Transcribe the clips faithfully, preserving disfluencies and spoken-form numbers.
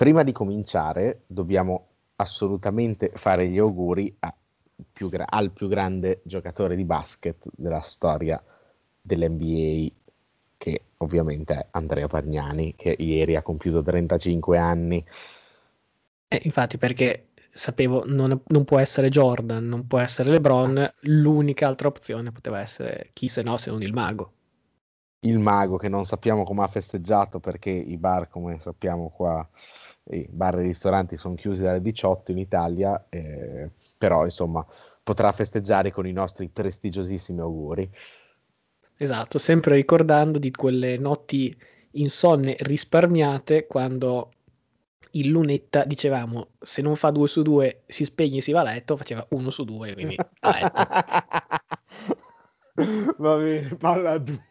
Prima di cominciare dobbiamo assolutamente fare gli auguri a più gra- al più grande giocatore di basket della storia dell'N B A, che ovviamente è Andrea Bargnani, che ieri ha compiuto trentacinque anni. Eh, infatti, perché sapevo non, non può essere Jordan, non può essere LeBron, l'unica altra opzione poteva essere chi se no se non il mago. Il mago, che non sappiamo come ha festeggiato, perché i bar, come sappiamo qua, i bar e i ristoranti sono chiusi dalle diciotto in Italia, eh, però insomma potrà festeggiare con i nostri prestigiosissimi auguri. Esatto, sempre ricordando di quelle notti insonne risparmiate quando in lunetta dicevamo se non fa due su due si spegne e si va a letto, faceva uno su due, quindi a letto. Va bene, palla a due.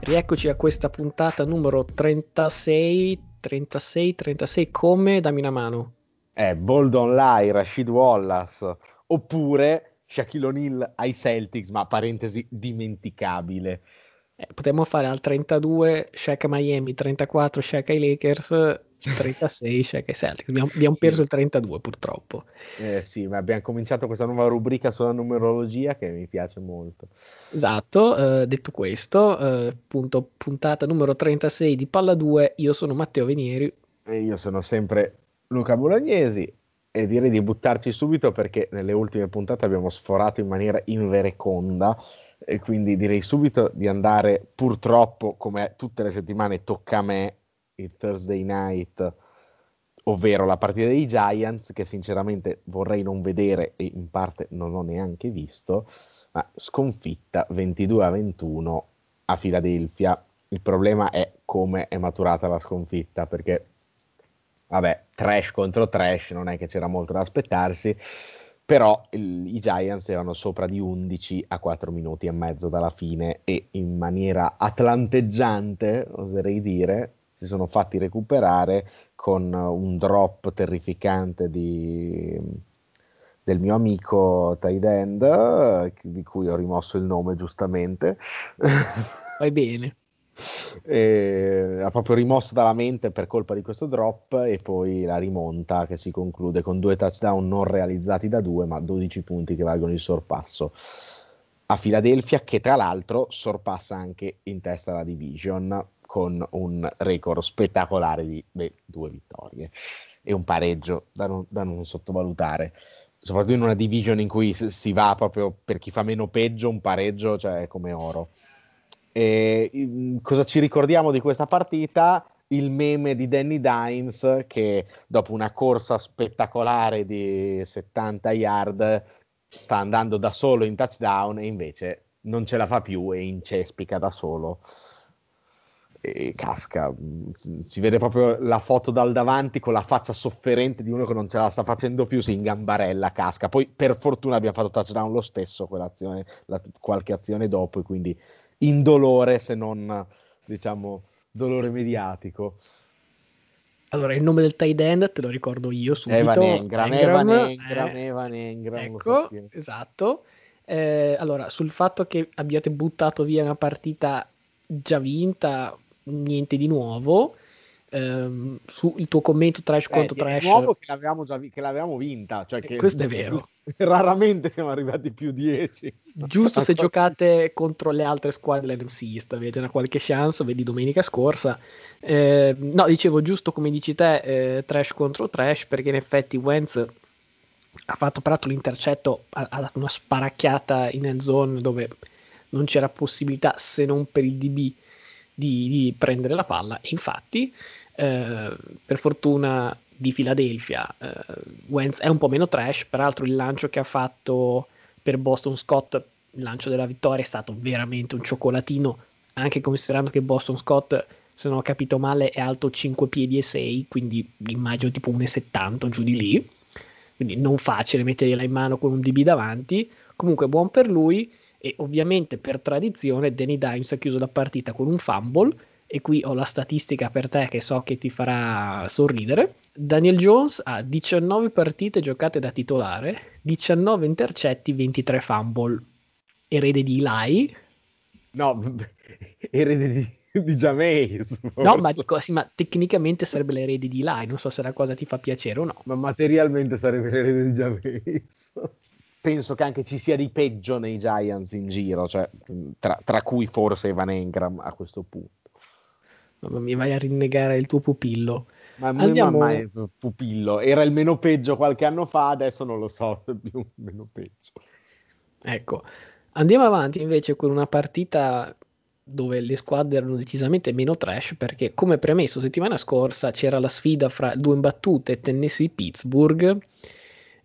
Rieccoci a questa puntata numero trentasei, trentasei, trentasei, come? Dammi una mano. Eh, Bold Online, Rashid Wallace, oppure Shaquille O'Neal ai Celtics, ma parentesi dimenticabile. Eh, potremmo fare al trentadue Shaq a Miami, trentaquattro Shaq ai Lakers, trentasei Shaq ai Celtics. Abbiamo, abbiamo perso sì. Il trentadue purtroppo. Eh, sì, ma abbiamo cominciato questa nuova rubrica sulla numerologia che mi piace molto. Esatto, eh, detto questo, eh, punto, puntata numero trentasei di Palla due, io sono Matteo Venieri. E io sono sempre Luca Bolognesi, e direi di buttarci subito perché nelle ultime puntate abbiamo sforato in maniera invereconda. E quindi direi subito di andare, purtroppo, come tutte le settimane tocca a me, il Thursday night, ovvero la partita dei Giants, che sinceramente vorrei non vedere e in parte non ho neanche visto, ma sconfitta ventidue a ventuno a Philadelphia. Il problema è come è maturata la sconfitta, perché vabbè, trash contro trash, non è che c'era molto da aspettarsi. Però il, i Giants erano sopra di undici a quattro minuti e mezzo dalla fine e in maniera atlanteggiante, oserei dire, si sono fatti recuperare con un drop terrificante di, del mio amico tight end, di cui ho rimosso il nome giustamente. Vai bene. E ha proprio rimosso dalla mente per colpa di questo drop, e poi la rimonta che si conclude con due touchdown non realizzati da due, ma dodici punti che valgono il sorpasso a Philadelphia, che tra l'altro sorpassa anche in testa la division con un record spettacolare di beh, due vittorie e un pareggio da non, da non sottovalutare, soprattutto in una division in cui si va proprio per chi fa meno peggio, un pareggio cioè come oro. E cosa ci ricordiamo di questa partita? Il meme di Danny Dimes che dopo una corsa spettacolare di settanta yard sta andando da solo in touchdown e invece non ce la fa più e incespica da solo e casca. Si vede proprio la foto dal davanti con la faccia sofferente di uno che non ce la sta facendo più, si ingambarella, casca. Poi per fortuna abbiamo fatto touchdown lo stesso quell'azione, la, qualche azione dopo, e quindi indolore, se non diciamo dolore mediatico. Allora, il nome del tight end te lo ricordo io subito: Evan Engram. Engram, Evan Engram, eh, Evan Engram ecco, esatto. Eh, allora, sul fatto che abbiate buttato via una partita già vinta, niente di nuovo. Ehm, sul tuo commento trash eh, contro trash, di nuovo che l'avevamo già vi- che l'avevamo vinta, cioè che questo è vero. Raramente siamo arrivati più dieci. Giusto se giocate contro le altre squadre dell'N F C East, avete una qualche chance, vedi domenica scorsa. Eh, no, dicevo giusto come dici te, eh, trash contro trash, perché in effetti Wentz ha fatto prato l'intercetto, ha, ha dato una sparacchiata in end zone dove non c'era possibilità se non per il D B di, di prendere la palla, e infatti eh, per fortuna di Philadelphia, uh, Wentz è un po' meno trash. Peraltro il lancio che ha fatto per Boston Scott, il lancio della vittoria, è stato veramente un cioccolatino, anche considerando che Boston Scott, se non ho capito male, è alto cinque piedi e sei, quindi immagino tipo uno e settanta giù di lì, quindi non facile mettergliela in mano con un D B davanti. Comunque buon per lui, e ovviamente per tradizione Danny Dimes ha chiuso la partita con un fumble e qui ho la statistica per te che so che ti farà sorridere. Daniel Jones ha diciannove partite giocate da titolare, diciannove intercetti, ventitré fumble. Erede di Eli? No, erede di di Jameis, no, ma, dico, sì, ma tecnicamente sarebbe l'erede di Eli, non so se la cosa ti fa piacere o no, ma materialmente sarebbe l'erede di Jameis. Penso che anche ci sia di peggio nei Giants in giro, cioè, tra, tra cui forse Evan Engram a questo punto. Mamma mia, vai a rinnegare il tuo pupillo. Ma andiamo... mamma mia, pupillo era il meno peggio qualche anno fa, adesso non lo so se è più meno peggio. Ecco, andiamo avanti invece con una partita dove le squadre erano decisamente meno trash, perché come premesso settimana scorsa c'era la sfida fra due imbattute Tennessee-Pittsburgh.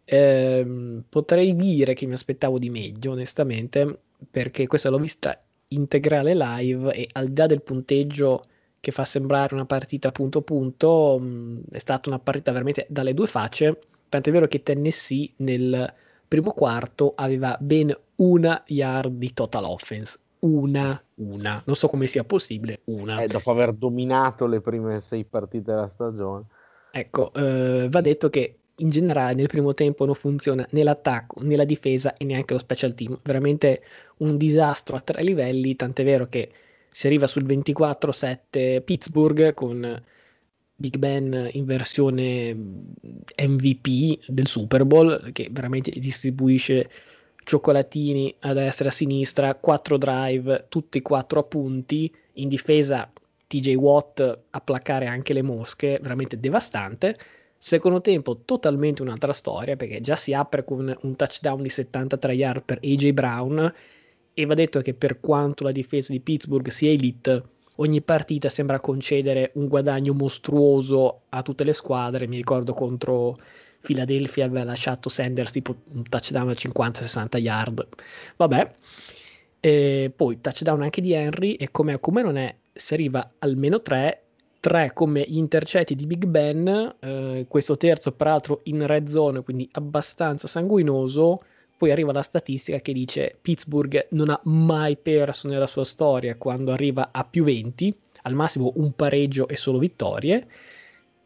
Eh, potrei dire che mi aspettavo di meglio onestamente, perché questa l'ho vista integrale live e al di là del punteggio che fa sembrare una partita punto punto, mh, è stata una partita veramente dalle due facce, tant'è vero che Tennessee nel primo quarto aveva ben una yard di total offense. Una, una, non so come sia possibile, una. Eh, dopo aver dominato le prime sei partite della stagione. Ecco, eh, va detto che in generale nel primo tempo non funziona né l'attacco, né la difesa e neanche lo special team. Veramente un disastro a tre livelli, tant'è vero che si arriva sul ventiquattro sette Pittsburgh con Big Ben in versione M V P del Super Bowl, che veramente distribuisce cioccolatini a destra e a sinistra, quattro drive, tutti quattro a punti, in difesa T J Watt a placare anche le mosche, veramente devastante. Secondo tempo totalmente un'altra storia, perché già si apre con un touchdown di settantatré yard per A J Brown, e va detto che per quanto la difesa di Pittsburgh sia elite, ogni partita sembra concedere un guadagno mostruoso a tutte le squadre. Mi ricordo contro Philadelphia aveva lasciato Sanders tipo un touchdown a cinquanta sessanta yard, vabbè, e poi touchdown anche di Henry, e come a come non è, si arriva almeno tre, tre come gli intercetti di Big Ben, eh, questo terzo peraltro in red zone, quindi abbastanza sanguinoso. Poi arriva la statistica che dice Pittsburgh non ha mai perso nella sua storia quando arriva a più venti, al massimo un pareggio e solo vittorie,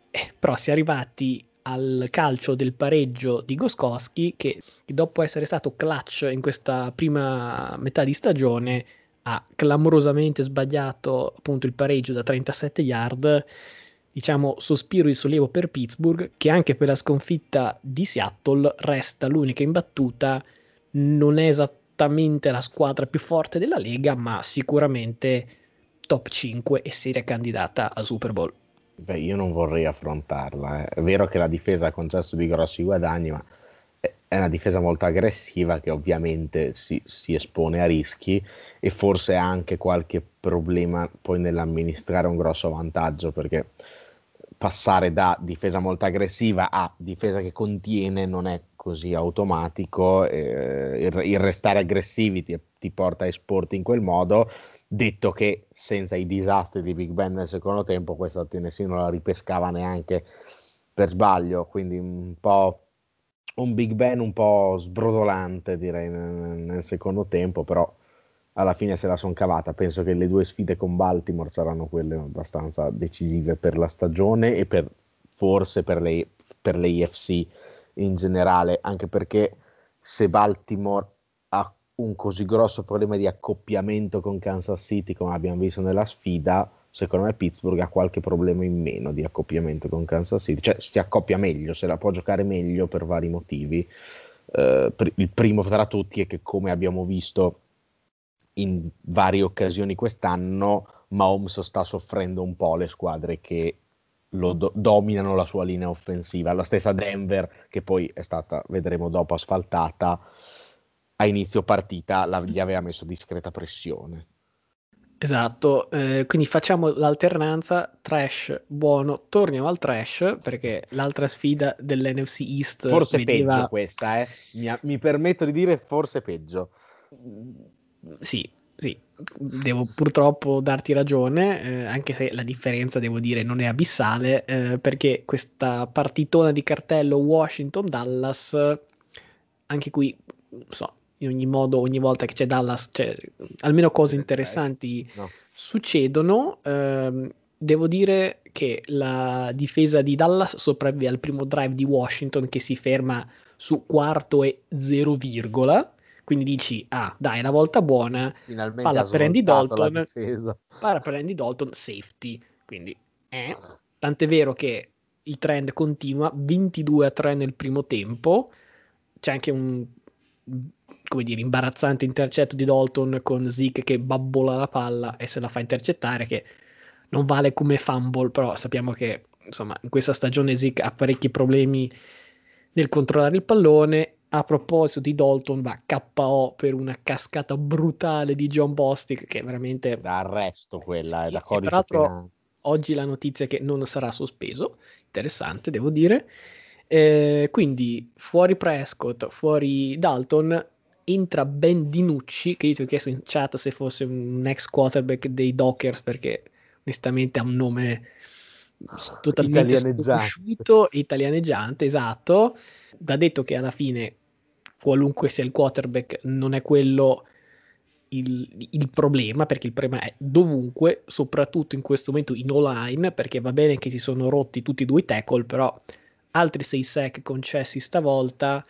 eh, però si è arrivati al calcio del pareggio di Goskowski, che dopo essere stato clutch in questa prima metà di stagione ha clamorosamente sbagliato appunto il pareggio da trentasette yard. Diciamo sospiro di sollievo per Pittsburgh, che anche per la sconfitta di Seattle resta l'unica imbattuta. Non è esattamente la squadra più forte della Lega, ma sicuramente top cinque e seria candidata al Super Bowl. Beh, io non vorrei affrontarla, eh. È vero che la difesa ha concesso di grossi guadagni, ma è una difesa molto aggressiva che ovviamente si, si espone a rischi, e forse ha anche qualche problema poi nell'amministrare un grosso vantaggio, perché passare da difesa molto aggressiva a difesa che contiene non è così automatico, eh, il, il restare aggressivi ti, ti porta a esporti in quel modo. Detto che senza i disastri di Big Ben nel secondo tempo questa Tennessee non la ripescava neanche per sbaglio, quindi un po' un Big Ben un po' sbrodolante direi nel secondo tempo, però alla fine se la son cavata. Penso che le due sfide con Baltimore saranno quelle abbastanza decisive per la stagione e per forse per le, per le I F C in generale, anche perché se Baltimore un così grosso problema di accoppiamento con Kansas City come abbiamo visto nella sfida, secondo me Pittsburgh ha qualche problema in meno di accoppiamento con Kansas City, cioè si accoppia meglio, se la può giocare meglio per vari motivi. Eh, pr- il primo tra tutti è che, come abbiamo visto in varie occasioni quest'anno, Mahomes sta soffrendo un po' le squadre che lo do- dominano la sua linea offensiva, la stessa Denver, che poi è stata, vedremo dopo, asfaltata. A inizio partita la, gli aveva messo discreta pressione. Esatto, eh, quindi facciamo l'alternanza trash buono, torniamo al trash, perché l'altra sfida dell'N F C East forse vedeva... peggio questa, eh. mi, mi permetto di dire forse peggio. Sì, sì, devo purtroppo darti ragione, eh, anche se la differenza devo dire non è abissale, eh, perché questa partitona di cartello Washington-Dallas, anche qui non so, in ogni modo, ogni volta che c'è Dallas c'è almeno cose interessanti, no. succedono. Ehm, devo dire che la difesa di Dallas sopravvive al primo drive di Washington che si ferma su quarto e zero virgola. Quindi dici, ah, dai, una volta buona, finalmente palla per Andy Dalton, palla per Andy Dalton, safety. Quindi, eh, tant'è vero che il trend continua, ventidue a tre nel primo tempo. C'è anche un, come dire, imbarazzante intercetto di Dalton con Zeke che babbola la palla e se la fa intercettare, che non vale come fumble, però sappiamo che, insomma, in questa stagione Zeke ha parecchi problemi nel controllare il pallone. A proposito di Dalton, va K O per una cascata brutale di John Bostic che veramente da arresto, quella sì, è da codice penale. Oggi la notizia è che non sarà sospeso, interessante devo dire. Eh, quindi fuori Prescott, fuori Dalton, entra Ben DiNucci, che io ti ho chiesto in chat se fosse un ex quarterback dei Dockers perché onestamente ha un nome totalmente sconosciuto, italianeggiante, esatto. Va detto che alla fine qualunque sia il quarterback non è quello il, il problema, perché il problema è dovunque, soprattutto in questo momento in O-line, perché va bene che si sono rotti tutti e due i tackle, però altri sei sack concessi stavolta,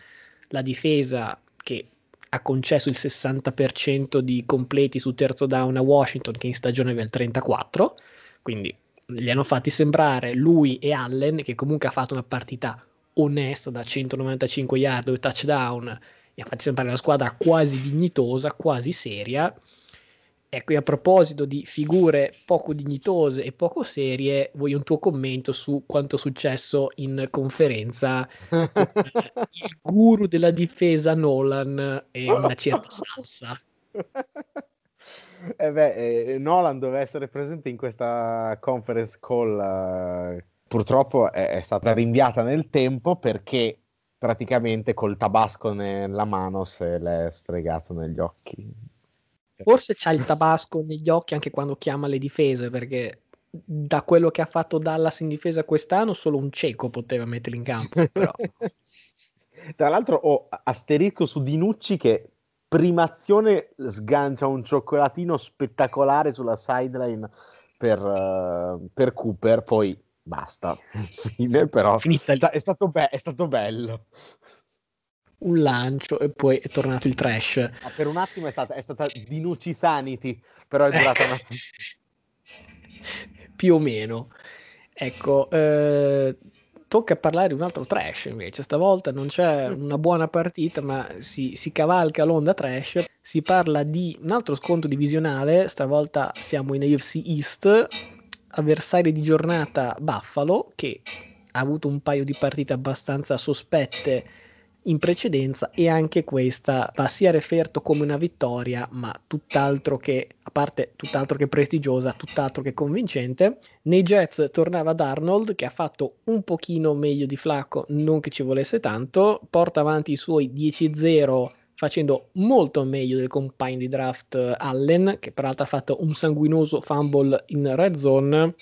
la difesa che ha concesso il sessanta per cento di completi su terzo down a Washington che in stagione aveva il trentaquattro per cento, quindi li hanno fatti sembrare lui e Allen, che comunque ha fatto una partita onesta da centonovantacinque yard, due touchdown, e ha fatto sembrare una squadra quasi dignitosa, quasi seria. Ecco, e a proposito di figure poco dignitose e poco serie, voglio un tuo commento su quanto è successo in conferenza con il guru della difesa Nolan e una certa salsa. Eh beh, eh, Nolan doveva essere presente in questa conference call, uh, purtroppo è, è stata rinviata nel tempo perché praticamente col tabasco nella mano se l'è sfregato negli occhi. Forse c'ha il tabasco negli occhi anche quando chiama le difese, perché da quello che ha fatto Dallas in difesa quest'anno solo un cieco poteva metterli in campo, però. Tra l'altro ho asterisco su DiNucci che primazione sgancia un cioccolatino spettacolare sulla sideline per, uh, per Cooper, poi basta. Fine, però è stato, be- è stato bello. Un lancio e poi è tornato il trash. Ma per un attimo è stata, è stata DiNucci Sanity, però è durata una... più o meno. Ecco, eh... tocca parlare di un altro trash invece, stavolta non c'è una buona partita ma si, si cavalca l'onda trash, si parla di un altro scontro divisionale, stavolta siamo in A F C East, avversario di giornata Buffalo che ha avuto un paio di partite abbastanza sospette in precedenza e anche questa va sia referto come una vittoria ma tutt'altro che, a parte tutt'altro che prestigiosa, tutt'altro che convincente. Nei Jets tornava Darnold che ha fatto un pochino meglio di Flacco, non che ci volesse tanto, porta avanti i suoi dieci zero facendo molto meglio del compagno di draft Allen che peraltro ha fatto un sanguinoso fumble in red zone.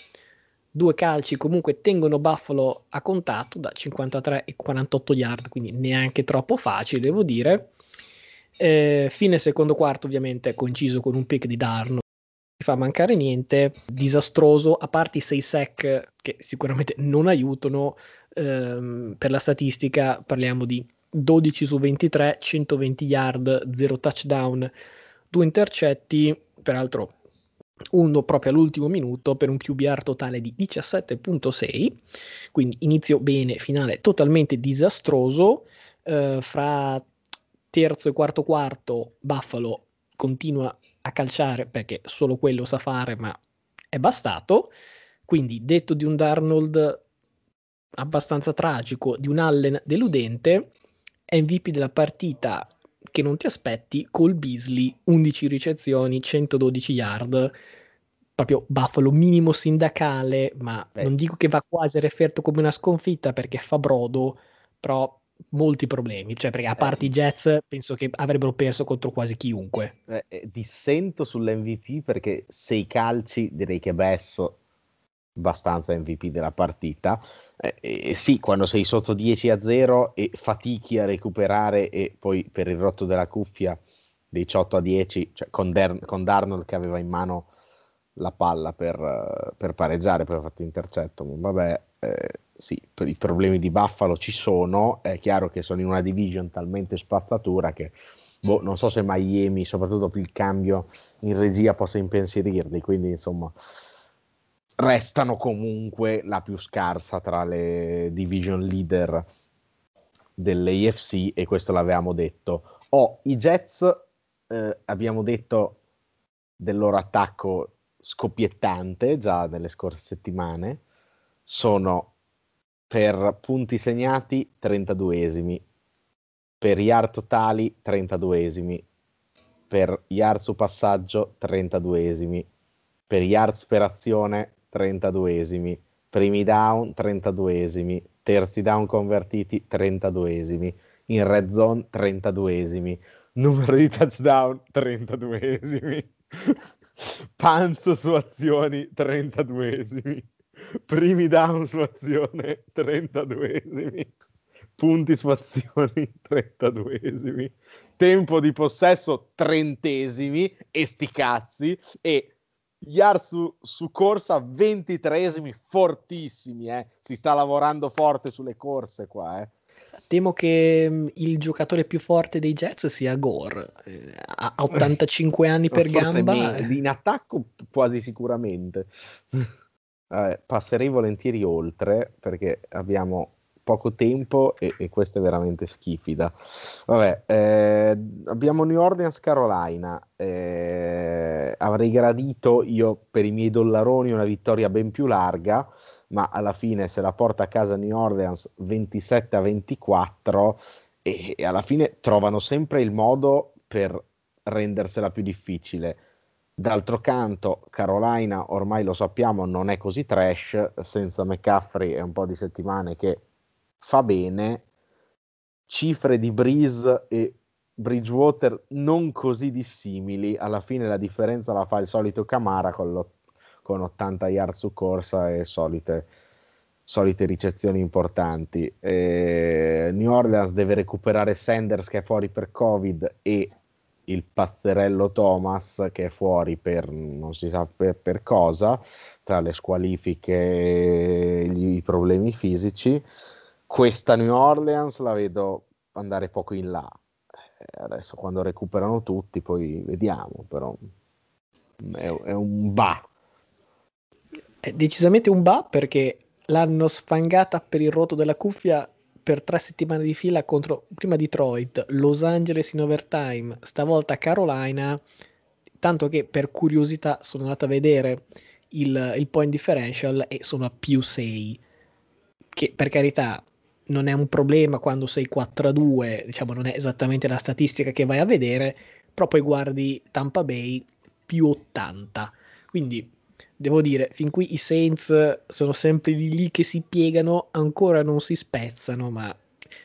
Due calci comunque tengono Buffalo a contatto da cinquantatré e quarantotto yard, quindi neanche troppo facile devo dire. Eh, fine secondo quarto ovviamente coinciso con un pick di Darnold, si fa mancare niente, disastroso, a parte i sei sack che sicuramente non aiutano. Ehm, per la statistica parliamo di dodici su ventitré, centoventi yard, zero touchdown, due intercetti, peraltro uno proprio all'ultimo minuto per un Q B R totale di diciassette virgola sei, quindi inizio bene, finale totalmente disastroso. Eh, fra terzo e quarto quarto Buffalo continua a calciare perché solo quello sa fare, ma è bastato, quindi detto di un Darnold abbastanza tragico, di un Allen deludente, M V P della partita che non ti aspetti, Cole Beasley, undici ricezioni, centododici yard, proprio Buffalo minimo sindacale, ma Beh. non dico che va quasi referto come una sconfitta perché fa brodo, però molti problemi, cioè perché a parte eh. i Jets penso che avrebbero perso contro quasi chiunque. Eh, eh, dissento sull'M V P perché sei calci direi che Bess abbastanza M V P della partita. Eh, eh, sì, quando sei sotto dieci a zero e fatichi a recuperare e poi per il rotto della cuffia diciotto a dieci, cioè con, Der- con Darnold che aveva in mano la palla per, per pareggiare, poi ha fatto intercetto, vabbè, eh, sì, i problemi di Buffalo ci sono, è chiaro che sono in una division talmente spazzatura che boh, non so se Miami, soprattutto dopo il cambio in regia, possa impensierirli, quindi insomma restano comunque la più scarsa tra le division leader dell'A F C, e questo l'avevamo detto. Oh, i Jets, eh, abbiamo detto del loro attacco scoppiettante già nelle scorse settimane, sono per punti segnati trentaduesimi, per yard totali trentaduesimi, per yard su passaggio trentaduesimi, per yard per azione trentaduesimi, primi down trentaduesimi, terzi down convertiti trentaduesimi, in red zone trentaduesimi, numero di touchdown trentaduesimi, punts su azioni trentaduesimi, primi down su azione trentaduesimi, punti su azioni trentaduesimi, tempo di possesso trentesimi, e sti cazzi, e yard su, su corsa ventitreesimi, fortissimi, eh. Si sta lavorando forte sulle corse qua, eh. Temo che il giocatore più forte dei Jets sia Gore, ha ottantacinque anni per forse gamba. In attacco quasi sicuramente. Eh, passerei volentieri oltre perché abbiamo poco tempo e, e questa è veramente schifida. Vabbè, eh, abbiamo New Orleans Carolina, eh, avrei gradito io per i miei dollaroni una vittoria ben più larga, ma alla fine se la porta a casa New Orleans ventisette a ventiquattro, e, e alla fine trovano sempre il modo per rendersela più difficile. D'altro canto Carolina, ormai lo sappiamo, non è così trash, senza McCaffrey è un po' di settimane che fa bene, cifre di Breeze e Bridgewater non così dissimili, alla fine la differenza la fa il solito Camara con, lo, con ottanta yard su corsa e solite, solite ricezioni importanti. E New Orleans deve recuperare Sanders che è fuori per Covid e il pazzerello Thomas che è fuori per non si sa per, per cosa, tra le squalifiche e gli, i problemi fisici. Questa New Orleans la vedo andare poco in là, adesso quando recuperano tutti poi vediamo, però è, è un ba. È decisamente un ba, perché l'hanno sfangata per il rotto della cuffia per tre settimane di fila contro prima Detroit, Los Angeles in overtime, stavolta Carolina, tanto che per curiosità sono andato a vedere il, il point differential e sono a più sei, che per carità non è un problema quando sei quattro a due, diciamo non è esattamente la statistica che vai a vedere, però poi guardi Tampa Bay più ottanta, quindi devo dire fin qui i Saints sono sempre lì che si piegano, ancora non si spezzano, ma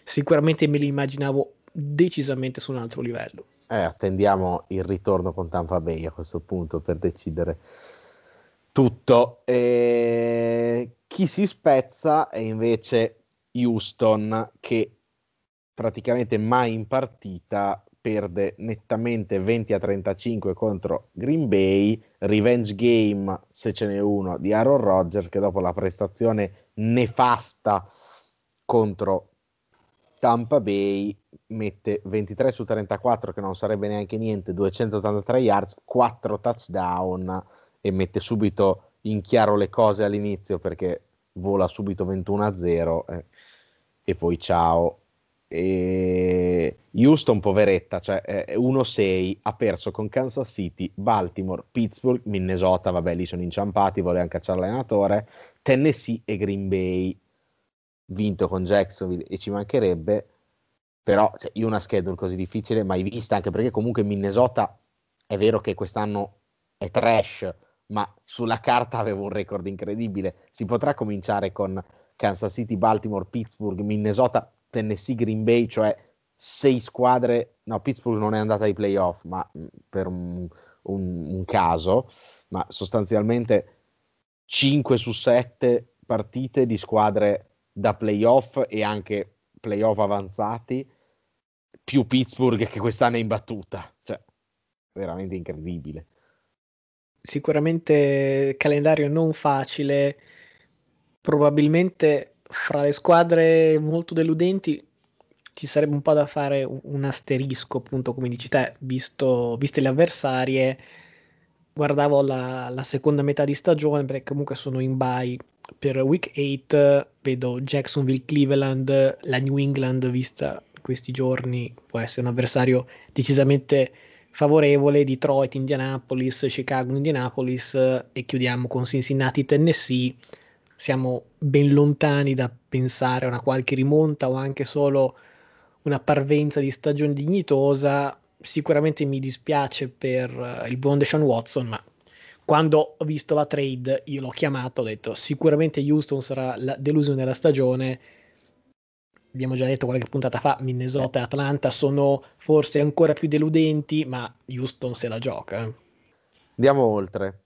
sicuramente me li immaginavo decisamente su un altro livello. Eh, attendiamo il ritorno con Tampa Bay a questo punto per decidere tutto. E chi si spezza è invece Houston, che praticamente mai in partita perde nettamente venti a trentacinque contro Green Bay, revenge game se ce n'è uno di Aaron Rodgers, che dopo la prestazione nefasta contro Tampa Bay mette ventitré su trentaquattro, che non sarebbe neanche niente, duecentottantatré yards, quattro touchdown, e mette subito in chiaro le cose all'inizio perché vola subito ventuno a zero, eh, e poi ciao. E Houston poveretta, cioè eh, uno sei, ha perso con Kansas City, Baltimore, Pittsburgh, Minnesota, vabbè lì sono inciampati, volevano cacciare l'allenatore, Tennessee e Green Bay, vinto con Jacksonville e ci mancherebbe, però cioè, io una schedule così difficile mai vista, anche perché comunque Minnesota è vero che quest'anno è trash, ma sulla carta avevo un record incredibile. Si potrà cominciare con Kansas City, Baltimore, Pittsburgh, Minnesota, Tennessee, Green Bay, cioè sei squadre, no Pittsburgh non è andata ai playoff, ma per un, un, un caso, ma sostanzialmente cinque su sette partite di squadre da playoff e anche playoff avanzati, più Pittsburgh che quest'anno è imbattuta, cioè veramente incredibile. sicuramente calendario non facile, probabilmente fra le squadre molto deludenti ci sarebbe un po' da fare un asterisco, appunto come dici te, visto, viste le avversarie. Guardavo la, la seconda metà di stagione, perché comunque sono in bye per week eight, vedo Jacksonville, Cleveland, la New England vista questi giorni può essere un avversario decisamente favorevole, Detroit, Indianapolis, Chicago, Indianapolis, e chiudiamo con Cincinnati, Tennessee. Siamo ben lontani da pensare a una qualche rimonta o anche solo una parvenza di stagione dignitosa. Sicuramente mi dispiace per il buon Deshaun Watson, ma quando ho visto la trade io l'ho chiamato, ho detto sicuramente Houston sarà la delusione della stagione. Abbiamo già detto qualche puntata fa, Minnesota e Atlanta sono forse ancora più deludenti, ma Houston se la gioca. Andiamo oltre.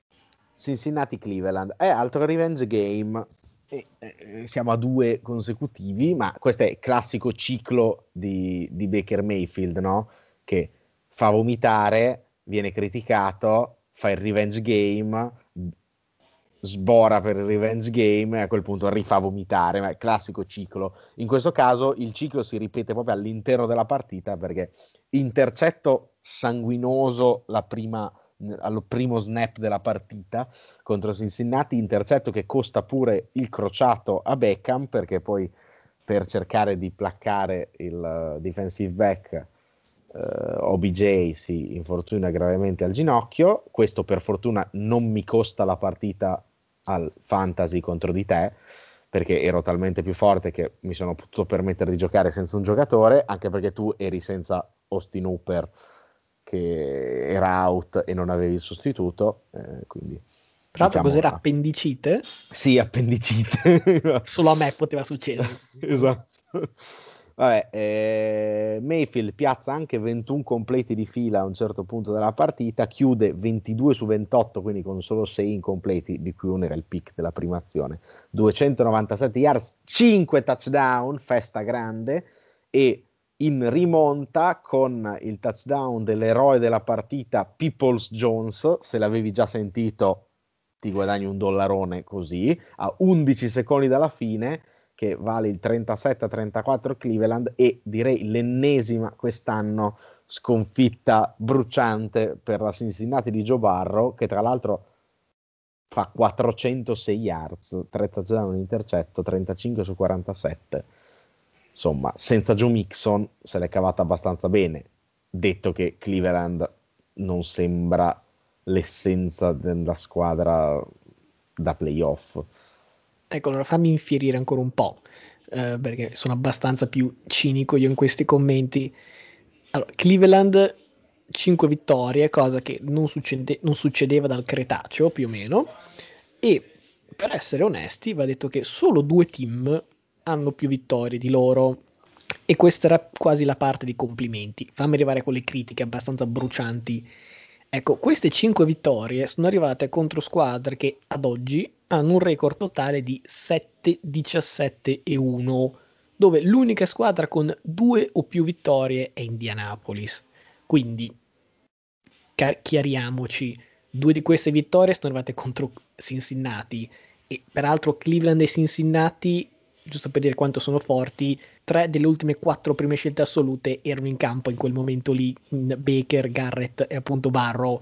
Cincinnati Cleveland è altro revenge game, e, eh, siamo a due consecutivi, ma questo è il classico ciclo di, di Baker Mayfield, no? Che fa vomitare, viene criticato, fa il revenge game, sbora per il revenge game e a quel punto rifà vomitare, ma è classico ciclo. In questo caso il ciclo si ripete proprio all'interno della partita, perché intercetto sanguinoso la prima, allo primo snap della partita contro Cincinnati, intercetto che costa pure il crociato a Beckham, perché poi per cercare di placcare il defensive back Uh, O B J si infortuna gravemente al ginocchio. Questo per fortuna non mi costa la partita al fantasy contro di te, perché ero talmente più forte che mi sono potuto permettere di giocare senza un giocatore, anche perché tu eri senza Austin Hooper che era out e non avevi il sostituto, eh, quindi tra l'altro, diciamo, cos'era, no. Appendicite? Sì, appendicite. Solo a me poteva succedere. Esatto. Vabbè, eh, Mayfield piazza anche ventuno completi di fila a un certo punto della partita, chiude ventidue su ventotto, quindi con solo sei incompleti, di cui uno era il pick della prima azione, duecentonovantasette yards, cinque touchdown, festa grande, e in rimonta con il touchdown dell'eroe della partita Peoples Jones. Se l'avevi già sentito ti guadagni un dollarone così, a undici secondi dalla fine, che vale il trentasette a trentaquattro Cleveland, e direi l'ennesima quest'anno sconfitta bruciante per la Cincinnati di Joe Burrow, che tra l'altro fa quattrocentosei yards, tre touchdown, intercetto, trentacinque su quarantasette. Insomma, senza Joe Mixon se l'è cavata abbastanza bene, detto che Cleveland non sembra l'essenza della squadra da playoff. Ecco, allora fammi infierire ancora un po', eh, perché sono abbastanza più cinico io in questi commenti. Allora, Cleveland cinque vittorie, cosa che non, succede, non succedeva dal Cretaceo più o meno, e per essere onesti va detto che solo due team hanno più vittorie di loro, e questa era quasi la parte di complimenti. Fammi arrivare con le critiche abbastanza brucianti. Ecco, queste cinque vittorie sono arrivate contro squadre che ad oggi hanno un record totale di sette diciassette e uno, dove l'unica squadra con due o più vittorie è Indianapolis. Quindi chiariamoci, due di queste vittorie sono arrivate contro Cincinnati, e peraltro Cleveland e Cincinnati, giusto per dire quanto sono forti, tre delle ultime quattro prime scelte assolute erano in campo in quel momento lì, in Baker, Garrett e appunto Burrow.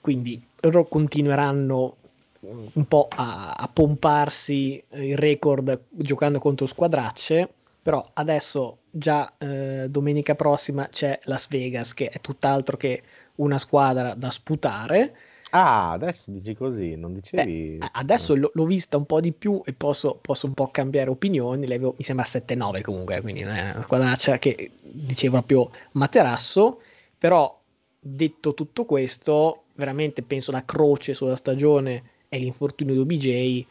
Quindi loro continueranno un po' a, a pomparsi il record giocando contro squadracce, però adesso già eh, domenica prossima c'è Las Vegas, che è tutt'altro che una squadra da sputare. Ah, adesso dici così, non dicevi... Beh, adesso l- l'ho vista un po' di più e posso, posso un po' cambiare opinioni. L'avevo, mi sembra sette nove comunque, quindi non è una squadraccia che diceva proprio materasso. Però detto tutto questo, veramente penso la croce sulla stagione è l'infortunio di O B J,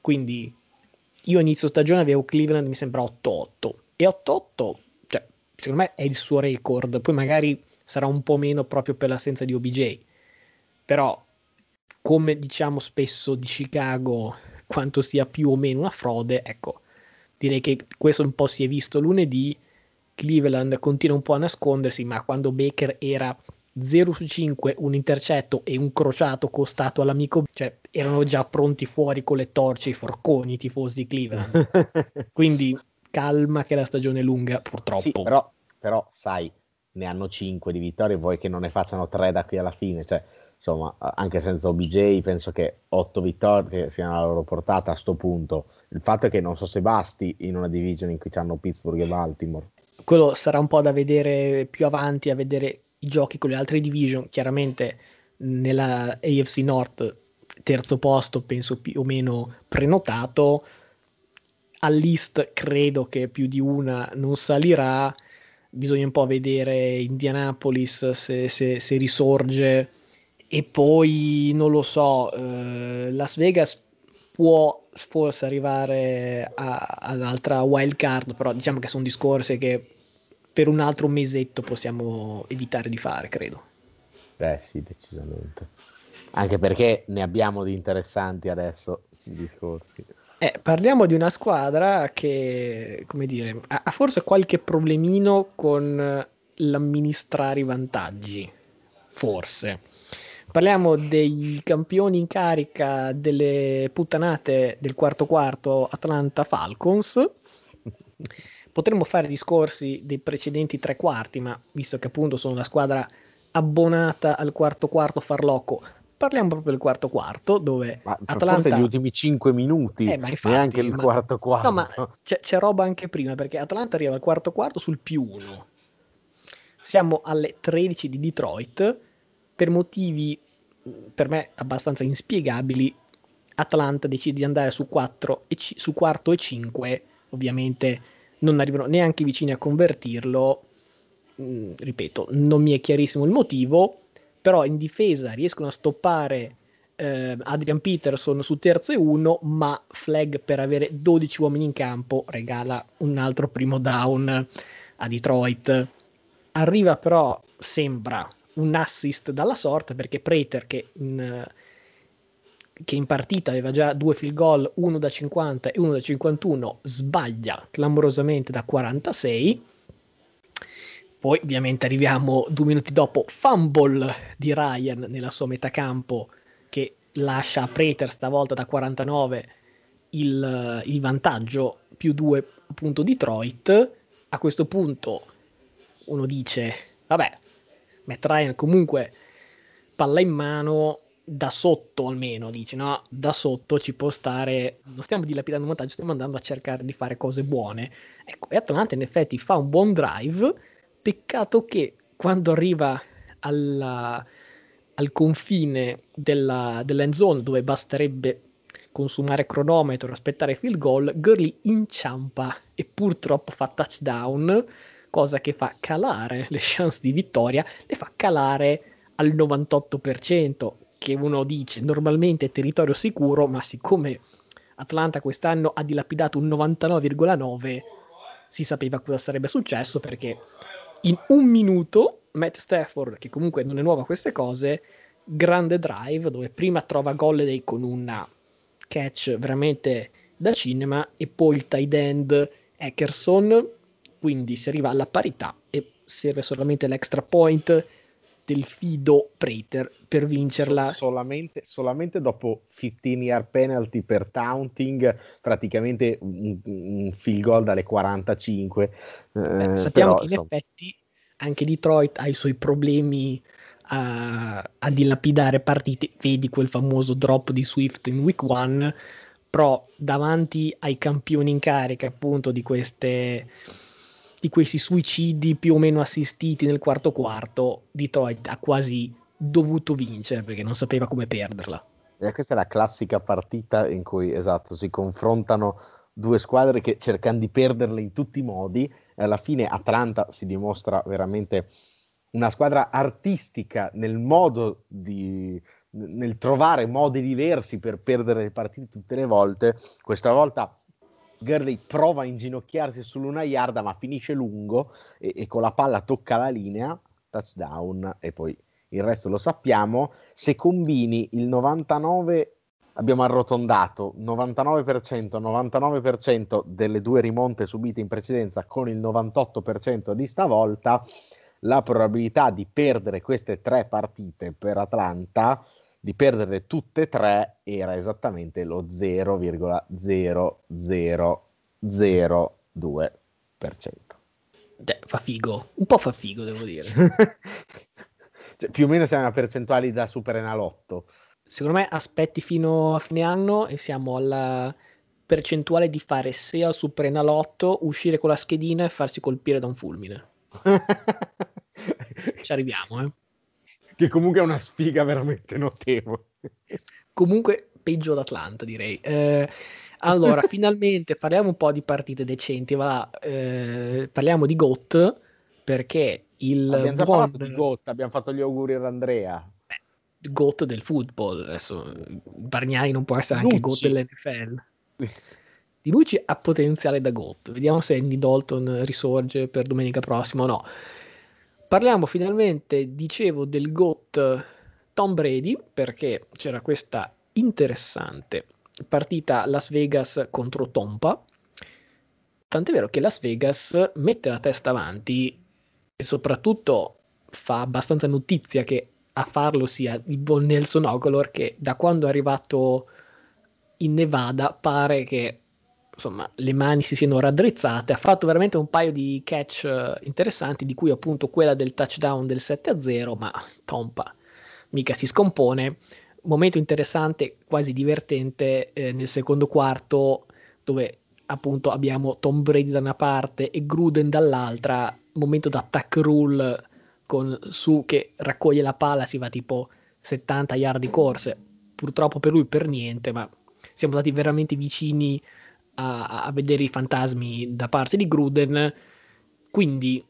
quindi io inizio stagione avevo Cleveland mi sembra otto otto, e otto otto cioè, secondo me è il suo record, poi magari sarà un po' meno proprio per l'assenza di O B J, però come diciamo spesso di Chicago quanto sia più o meno una frode, ecco, direi che questo un po' si è visto lunedì. Cleveland continua un po' a nascondersi, ma quando Baker era zero su cinque, un intercetto e un crociato costato all'amico, cioè erano già pronti fuori con le torce, i forconi, i tifosi di Cleveland. Quindi calma che la stagione è lunga, purtroppo. Sì, però, però sai, ne hanno cinque di vittorie, vuoi che non ne facciano tre da qui alla fine, cioè insomma, anche senza O B J penso che otto vittorie siano alla loro portata a sto punto. Il fatto è che non so se basti in una division in cui c'hanno Pittsburgh e Baltimore. Quello sarà un po' da vedere più avanti, a vedere i giochi con le altre division. Chiaramente nella A F C North terzo posto penso più o meno prenotato, all'East credo che più di una non salirà, bisogna un po' vedere Indianapolis se, se, se risorge, e poi non lo so, eh, Las Vegas può forse arrivare a, all'altra wild card, però diciamo che sono discorsi che per un altro mesetto possiamo evitare di fare, credo. Eh sì, decisamente, anche perché ne abbiamo di interessanti adesso i discorsi. Eh, parliamo di una squadra che, come dire, ha, ha forse qualche problemino con l'amministrare i vantaggi, forse. Parliamo dei campioni in carica delle puttanate del quarto quarto Atlanta Falcons. Potremmo fare discorsi dei precedenti tre quarti, ma visto che appunto sono una squadra abbonata al quarto quarto farlocco, parliamo proprio del quarto quarto, dove ma Atlanta... forse gli ultimi cinque minuti, eh, ma infatti, neanche il ma... quarto quarto. No, ma c'è, c'è roba anche prima, perché Atlanta arriva al quarto quarto sul più uno. Siamo alle tredici di Detroit. Per motivi per me abbastanza inspiegabili, Atlanta decide di andare su quattro e c- su quarto e cinque, ovviamente non arrivano neanche vicini a convertirlo. Mm, ripeto, non mi è chiarissimo il motivo, però in difesa riescono a stoppare eh, Adrian Peterson su terzo e uno, ma flag per avere dodici uomini in campo regala un altro primo down a Detroit. Arriva però, sembra, un assist dalla sorte, perché Prater, che in, che in partita aveva già due field goal, uno da cinquanta e uno da cinquantuno, sbaglia clamorosamente da quarantasei. Poi ovviamente arriviamo due minuti dopo, fumble di Ryan nella sua metà campo, che lascia a Prater stavolta da quarantanove il, il vantaggio più due appunto Detroit. A questo punto uno dice vabbè, Matt Ryan comunque palla in mano, da sotto almeno, dice no, da sotto ci può stare, non stiamo dilapidando un vantaggio, stiamo andando a cercare di fare cose buone. Ecco, e Atlanta in effetti fa un buon drive, peccato che quando arriva alla, al confine della, dell'end zone, dove basterebbe consumare cronometro, aspettare field goal, Gurley inciampa e purtroppo fa touchdown, cosa che fa calare le chance di vittoria, le fa calare al novantotto per cento, che uno dice normalmente è territorio sicuro, ma siccome Atlanta quest'anno ha dilapidato un novantanove virgola nove, si sapeva cosa sarebbe successo, perché in un minuto Matt Stafford, che comunque non è nuovo a queste cose, grande drive dove prima trova Golladay con una catch veramente da cinema, e poi il tight end Eckerson, quindi si arriva alla parità e serve solamente l'extra point del fido Prater per vincerla. Solamente, solamente dopo quindici yard penalty per taunting, praticamente un, un field goal dalle quarantacinque. Eh, Sappiamo però, che in so. effetti anche Detroit ha i suoi problemi a, a dilapidare partite, vedi quel famoso drop di Swift in week one, però davanti ai campioni in carica appunto di queste... di questi suicidi più o meno assistiti nel quarto quarto, Detroit ha quasi dovuto vincere perché non sapeva come perderla. E questa è la classica partita in cui, esatto, si confrontano due squadre che cercano di perderle in tutti i modi, e alla fine Atlanta si dimostra veramente una squadra artistica nel modo di nel trovare modi diversi per perdere le partite tutte le volte. Questa volta Gurley prova a inginocchiarsi sull'una yarda, ma finisce lungo e, e con la palla tocca la linea, touchdown, e poi il resto lo sappiamo. Se combini il novantanove, abbiamo arrotondato, novantanove per cento, novantanove per cento delle due rimonte subite in precedenza con il novantotto per cento di stavolta, la probabilità di perdere queste tre partite per Atlanta, di perdere tutte e tre, era esattamente lo zero virgola zero zero zero due per cento. Cioè, fa figo, un po' fa figo, devo dire. Cioè, più o meno siamo a percentuali da Superenalotto. Secondo me aspetti fino a fine anno e siamo alla percentuale di fare se al Superenalotto, uscire con la schedina e farsi colpire da un fulmine. Ci arriviamo, eh. Che comunque è una sfiga veramente notevole. Comunque peggio d'Atlanta, direi. Eh, allora, finalmente parliamo un po' di partite decenti. Va là, eh, parliamo di G O T, perché il abbiamo già buon... parlato di G O T, abbiamo fatto gli auguri ad Andrea. Beh, G O T del football, adesso Bargnani non può essere Lucci. Anche G O T dell'N F L. Di Lucci ha potenziale da G O T. Vediamo se Andy Dalton risorge per domenica prossima o no. Parliamo finalmente, dicevo, del G O A T Tom Brady, perché c'era questa interessante partita Las Vegas contro Tampa, tant'è vero che Las Vegas mette la testa avanti e soprattutto fa abbastanza notizia che a farlo sia il buon Nelson Aguilar, che da quando è arrivato in Nevada pare che, insomma, le mani si siano raddrizzate, ha fatto veramente un paio di catch uh, interessanti, di cui appunto quella del touchdown del sette a zero, ma Tompa mica si scompone. Momento interessante, quasi divertente, eh, nel secondo quarto, dove appunto abbiamo Tom Brady da una parte e Gruden dall'altra, momento da tack rule con su che raccoglie la palla, si va tipo settanta yard di corse, purtroppo per lui per niente, ma siamo stati veramente vicini A, a vedere i fantasmi da parte di Gruden. Quindi,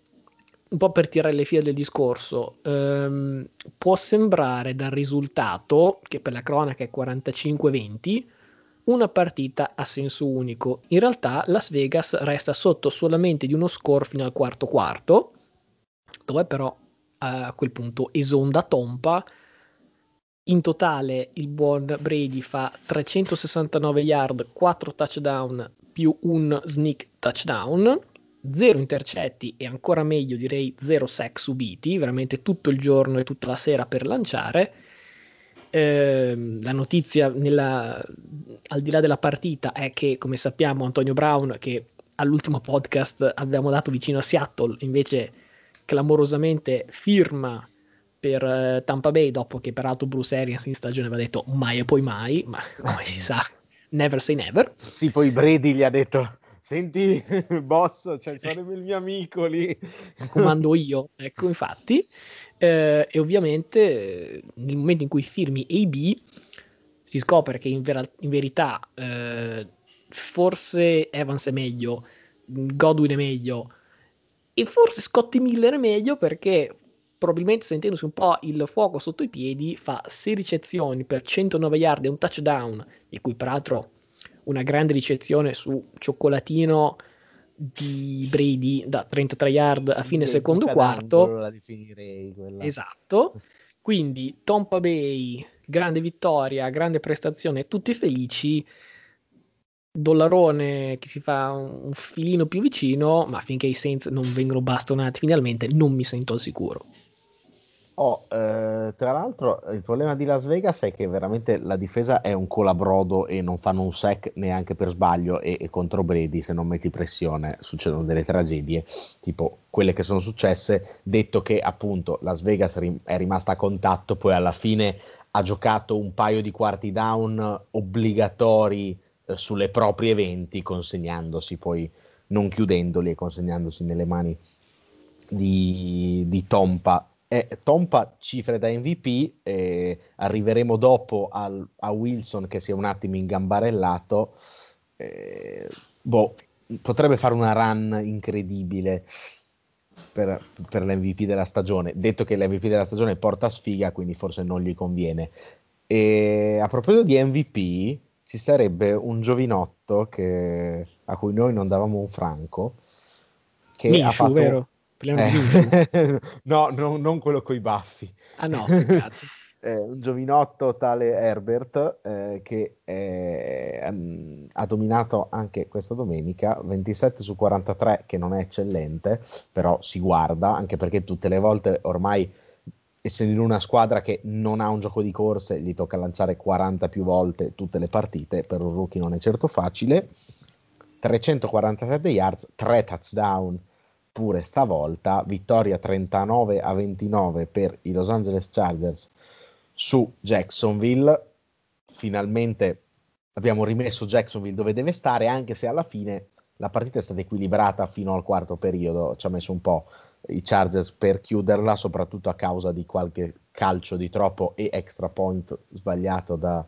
un po' per tirare le fila del discorso, ehm, può sembrare dal risultato, che per la cronaca è quarantacinque a venti, una partita a senso unico. In realtà Las Vegas resta sotto solamente di uno score fino al quarto quarto, dove però a quel punto esonda Tompa. In totale il buon Brady fa trecentosessantanove yard, quattro touchdown più un sneak touchdown, zero intercetti e ancora meglio direi zero sack subiti, veramente tutto il giorno e tutta la sera per lanciare. Eh, la notizia nella, al di là della partita è che, come sappiamo, Antonio Brown, che all'ultimo podcast abbiamo dato vicino a Seattle, invece clamorosamente firma per Tampa Bay, dopo che peraltro Bruce Arians in stagione aveva detto mai e poi mai, ma come si sa, never say never. Sì, poi Brady gli ha detto: senti boss, c'è cioè, sarebbe il mio amico lì, comando io, ecco. Infatti eh, e ovviamente nel momento in cui firmi A B si scopre che in, vera- in verità eh, forse Evans è meglio, Godwin è meglio e forse Scotty Miller è meglio, perché probabilmente sentendosi un po' il fuoco sotto i piedi fa sei ricezioni per centonove yard e un touchdown, di cui peraltro una grande ricezione su cioccolatino di Brady da trentatré yard a fine secondo quarto, la definirei quella. Esatto, quindi Tampa Bay, grande vittoria, grande prestazione, tutti felici. Dollarone che si fa un filino più vicino, ma finché i Saints non vengono bastonati finalmente non mi sento al sicuro. Oh, eh, tra l'altro il problema di Las Vegas è che veramente la difesa è un colabrodo e non fanno un sack neanche per sbaglio, e, e contro Brady se non metti pressione succedono delle tragedie tipo quelle che sono successe, detto che appunto Las Vegas rim- è rimasta a contatto, poi alla fine ha giocato un paio di quarti down obbligatori sulle proprie venti, consegnandosi poi, non chiudendoli e consegnandosi nelle mani di, di Tompa. Eh, Tompa cifre da M V P, eh, arriveremo dopo al, a Wilson che si è un attimo ingambarellato, eh, boh, potrebbe fare una run incredibile per, per l'M V P della stagione, detto che l'M V P della stagione porta sfiga, quindi forse non gli conviene. E, a proposito di M V P, ci sarebbe un giovinotto che, a cui noi non davamo un franco, che Minshew, ha fatto... vero? Eh. no, no, non quello coi baffi. Ah no, eh, un giovinotto tale Herbert, eh, che è, mh, ha dominato anche questa domenica, ventisette su quarantatré, che non è eccellente, però si guarda, anche perché tutte le volte ormai, essendo in una squadra che non ha un gioco di corse, gli tocca lanciare quaranta più volte tutte le partite, per un rookie non è certo facile. trecentoquarantasette yards, tre touchdown pure stavolta, vittoria trentanove a ventinove per i Los Angeles Chargers su Jacksonville. Finalmente abbiamo rimesso Jacksonville dove deve stare, anche se alla fine la partita è stata equilibrata fino al quarto periodo, ci ha messo un po' i Chargers per chiuderla, soprattutto a causa di qualche calcio di troppo e extra point sbagliato da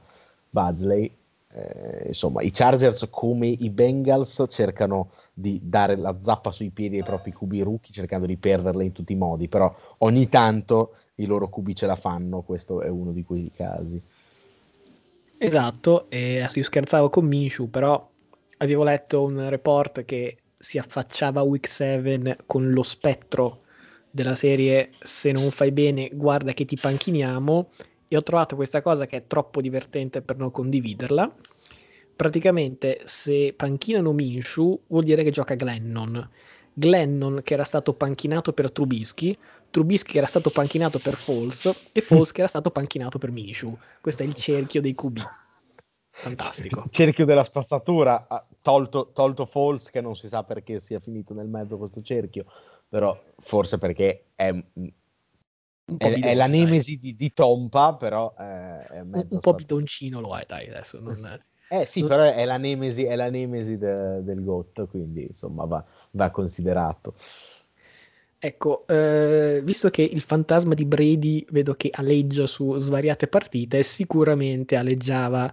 Badgley. Eh, insomma, i Chargers, come i Bengals, cercano di dare la zappa sui piedi ai propri Q B rookie, cercando di perderle in tutti i modi, però ogni tanto i loro Q B ce la fanno, questo è uno di quei casi. Esatto, e io scherzavo con Minshew, però avevo letto un report che si affacciava Week sette con lo spettro della serie se non fai bene guarda che ti panchiniamo, e ho trovato questa cosa che è troppo divertente per non condividerla. Praticamente se panchinano Minshew vuol dire che gioca Glennon, Glennon che era stato panchinato per Trubisky, Trubisky che era stato panchinato per Foles e Foles che era stato panchinato per Minshew. Questo è il cerchio dei Q B. Fantastico. Il cerchio della spazzatura, tolto, tolto Foles, che non si sa perché sia finito nel mezzo questo cerchio, però forse perché è... È, è la nemesi di, di Tompa, però eh, è mezzo un po' bidoncino lo è, dai, adesso non eh sì non... però è la nemesi è la nemesi de, del G O T, quindi insomma va, va considerato, ecco. Eh, visto che il fantasma di Brady vedo che aleggia su svariate partite, sicuramente aleggiava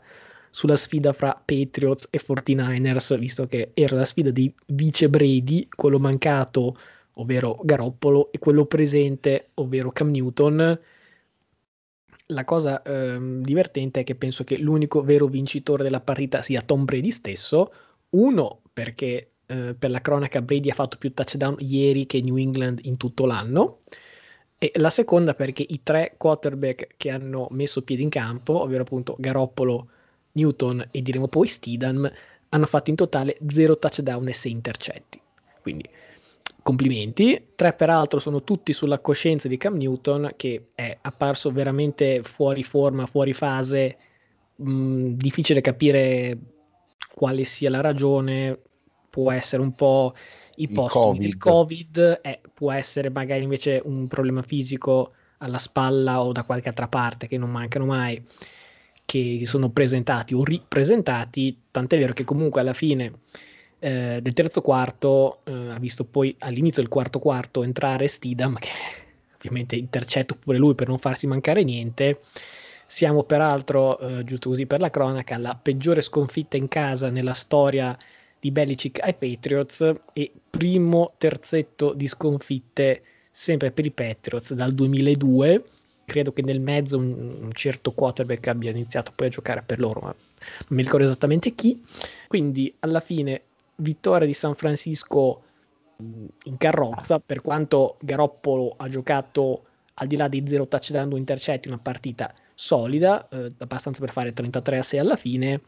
sulla sfida fra Patriots e quarantanovers, visto che era la sfida di vice Brady, quello mancato ovvero Garoppolo, e quello presente, ovvero Cam Newton. La cosa ehm, divertente è che penso che l'unico vero vincitore della partita sia Tom Brady stesso, uno perché eh, per la cronaca Brady ha fatto più touchdown ieri che New England in tutto l'anno, e la seconda perché i tre quarterback che hanno messo piede in campo, ovvero appunto Garoppolo, Newton e diremo poi Steedham, hanno fatto in totale zero touchdown e sei intercetti. Quindi complimenti. Tre peraltro sono tutti sulla coscienza di Cam Newton, che è apparso veramente fuori forma, fuori fase, mh, difficile capire quale sia la ragione, può essere un po' i postumi del Covid, eh, può essere magari invece un problema fisico alla spalla o da qualche altra parte, che non mancano mai, che sono presentati o ripresentati, tant'è vero che comunque alla fine Eh, del terzo quarto eh, ha visto poi all'inizio del quarto quarto entrare Steedham, che ovviamente intercetta pure lui per non farsi mancare niente. Siamo peraltro, eh, giusto così per la cronaca, alla peggiore sconfitta in casa nella storia di Belichick ai Patriots, e primo terzetto di sconfitte sempre per i Patriots dal duemiladue. Credo che nel mezzo un, un certo quarterback abbia iniziato poi a giocare per loro, ma non mi ricordo esattamente chi. Quindi alla fine vittoria di San Francisco in carrozza, per quanto Garoppolo ha giocato, al di là dei zero touchdown e intercetti, una partita solida, eh, abbastanza per fare trentatré a sei alla fine.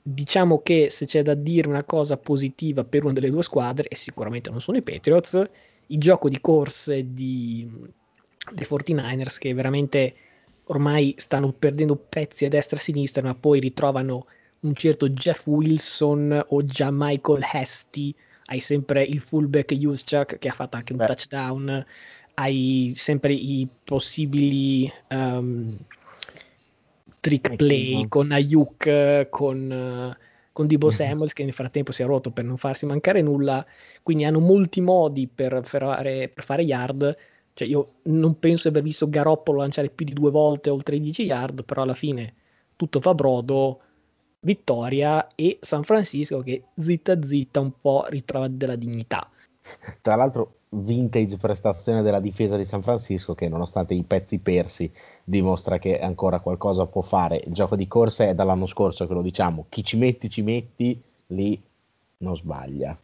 Diciamo che se c'è da dire una cosa positiva per una delle due squadre, e sicuramente non sono i Patriots, il gioco di corse di, dei quarantanovers, che veramente ormai stanno perdendo pezzi a destra e a sinistra, ma poi ritrovano un certo Jeff Wilson o già Michael Hasty, hai sempre il fullback Juszczyk che ha fatto anche un Beh. touchdown, hai sempre i possibili um, trick play con Ayuk, con, con Deebo Samuel che nel frattempo si è rotto per non farsi mancare nulla, quindi hanno molti modi per fare, per fare yard. Cioè io non penso di aver visto Garoppolo lanciare più di due volte oltre i dieci yard, però alla fine tutto fa brodo. Vittoria e San Francisco che zitta zitta un po' ritrova della dignità. Tra l'altro vintage prestazione della difesa di San Francisco, che nonostante i pezzi persi dimostra che ancora qualcosa può fare. Il gioco di corsa è dall'anno scorso che lo diciamo, chi ci metti ci metti, lì non sbaglia.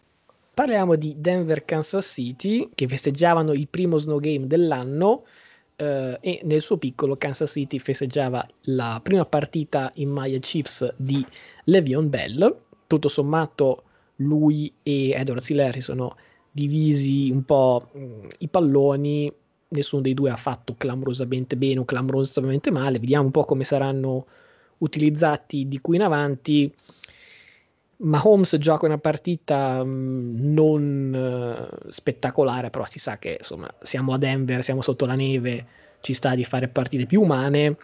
Parliamo di Denver Kansas City che festeggiavano il primo snow game dell'anno. eh, e nel suo piccolo Kansas City festeggiava la prima partita in maglia Chiefs di Le'Veon Bell. Tutto sommato lui e Edward Sillary sono divisi un po' mh, i palloni, nessuno dei due ha fatto clamorosamente bene o clamorosamente male, vediamo un po' come saranno utilizzati di qui in avanti. Mahomes gioca una partita mh, non uh, spettacolare, però si sa che insomma siamo a Denver, siamo sotto la neve, ci sta di fare partite più umane.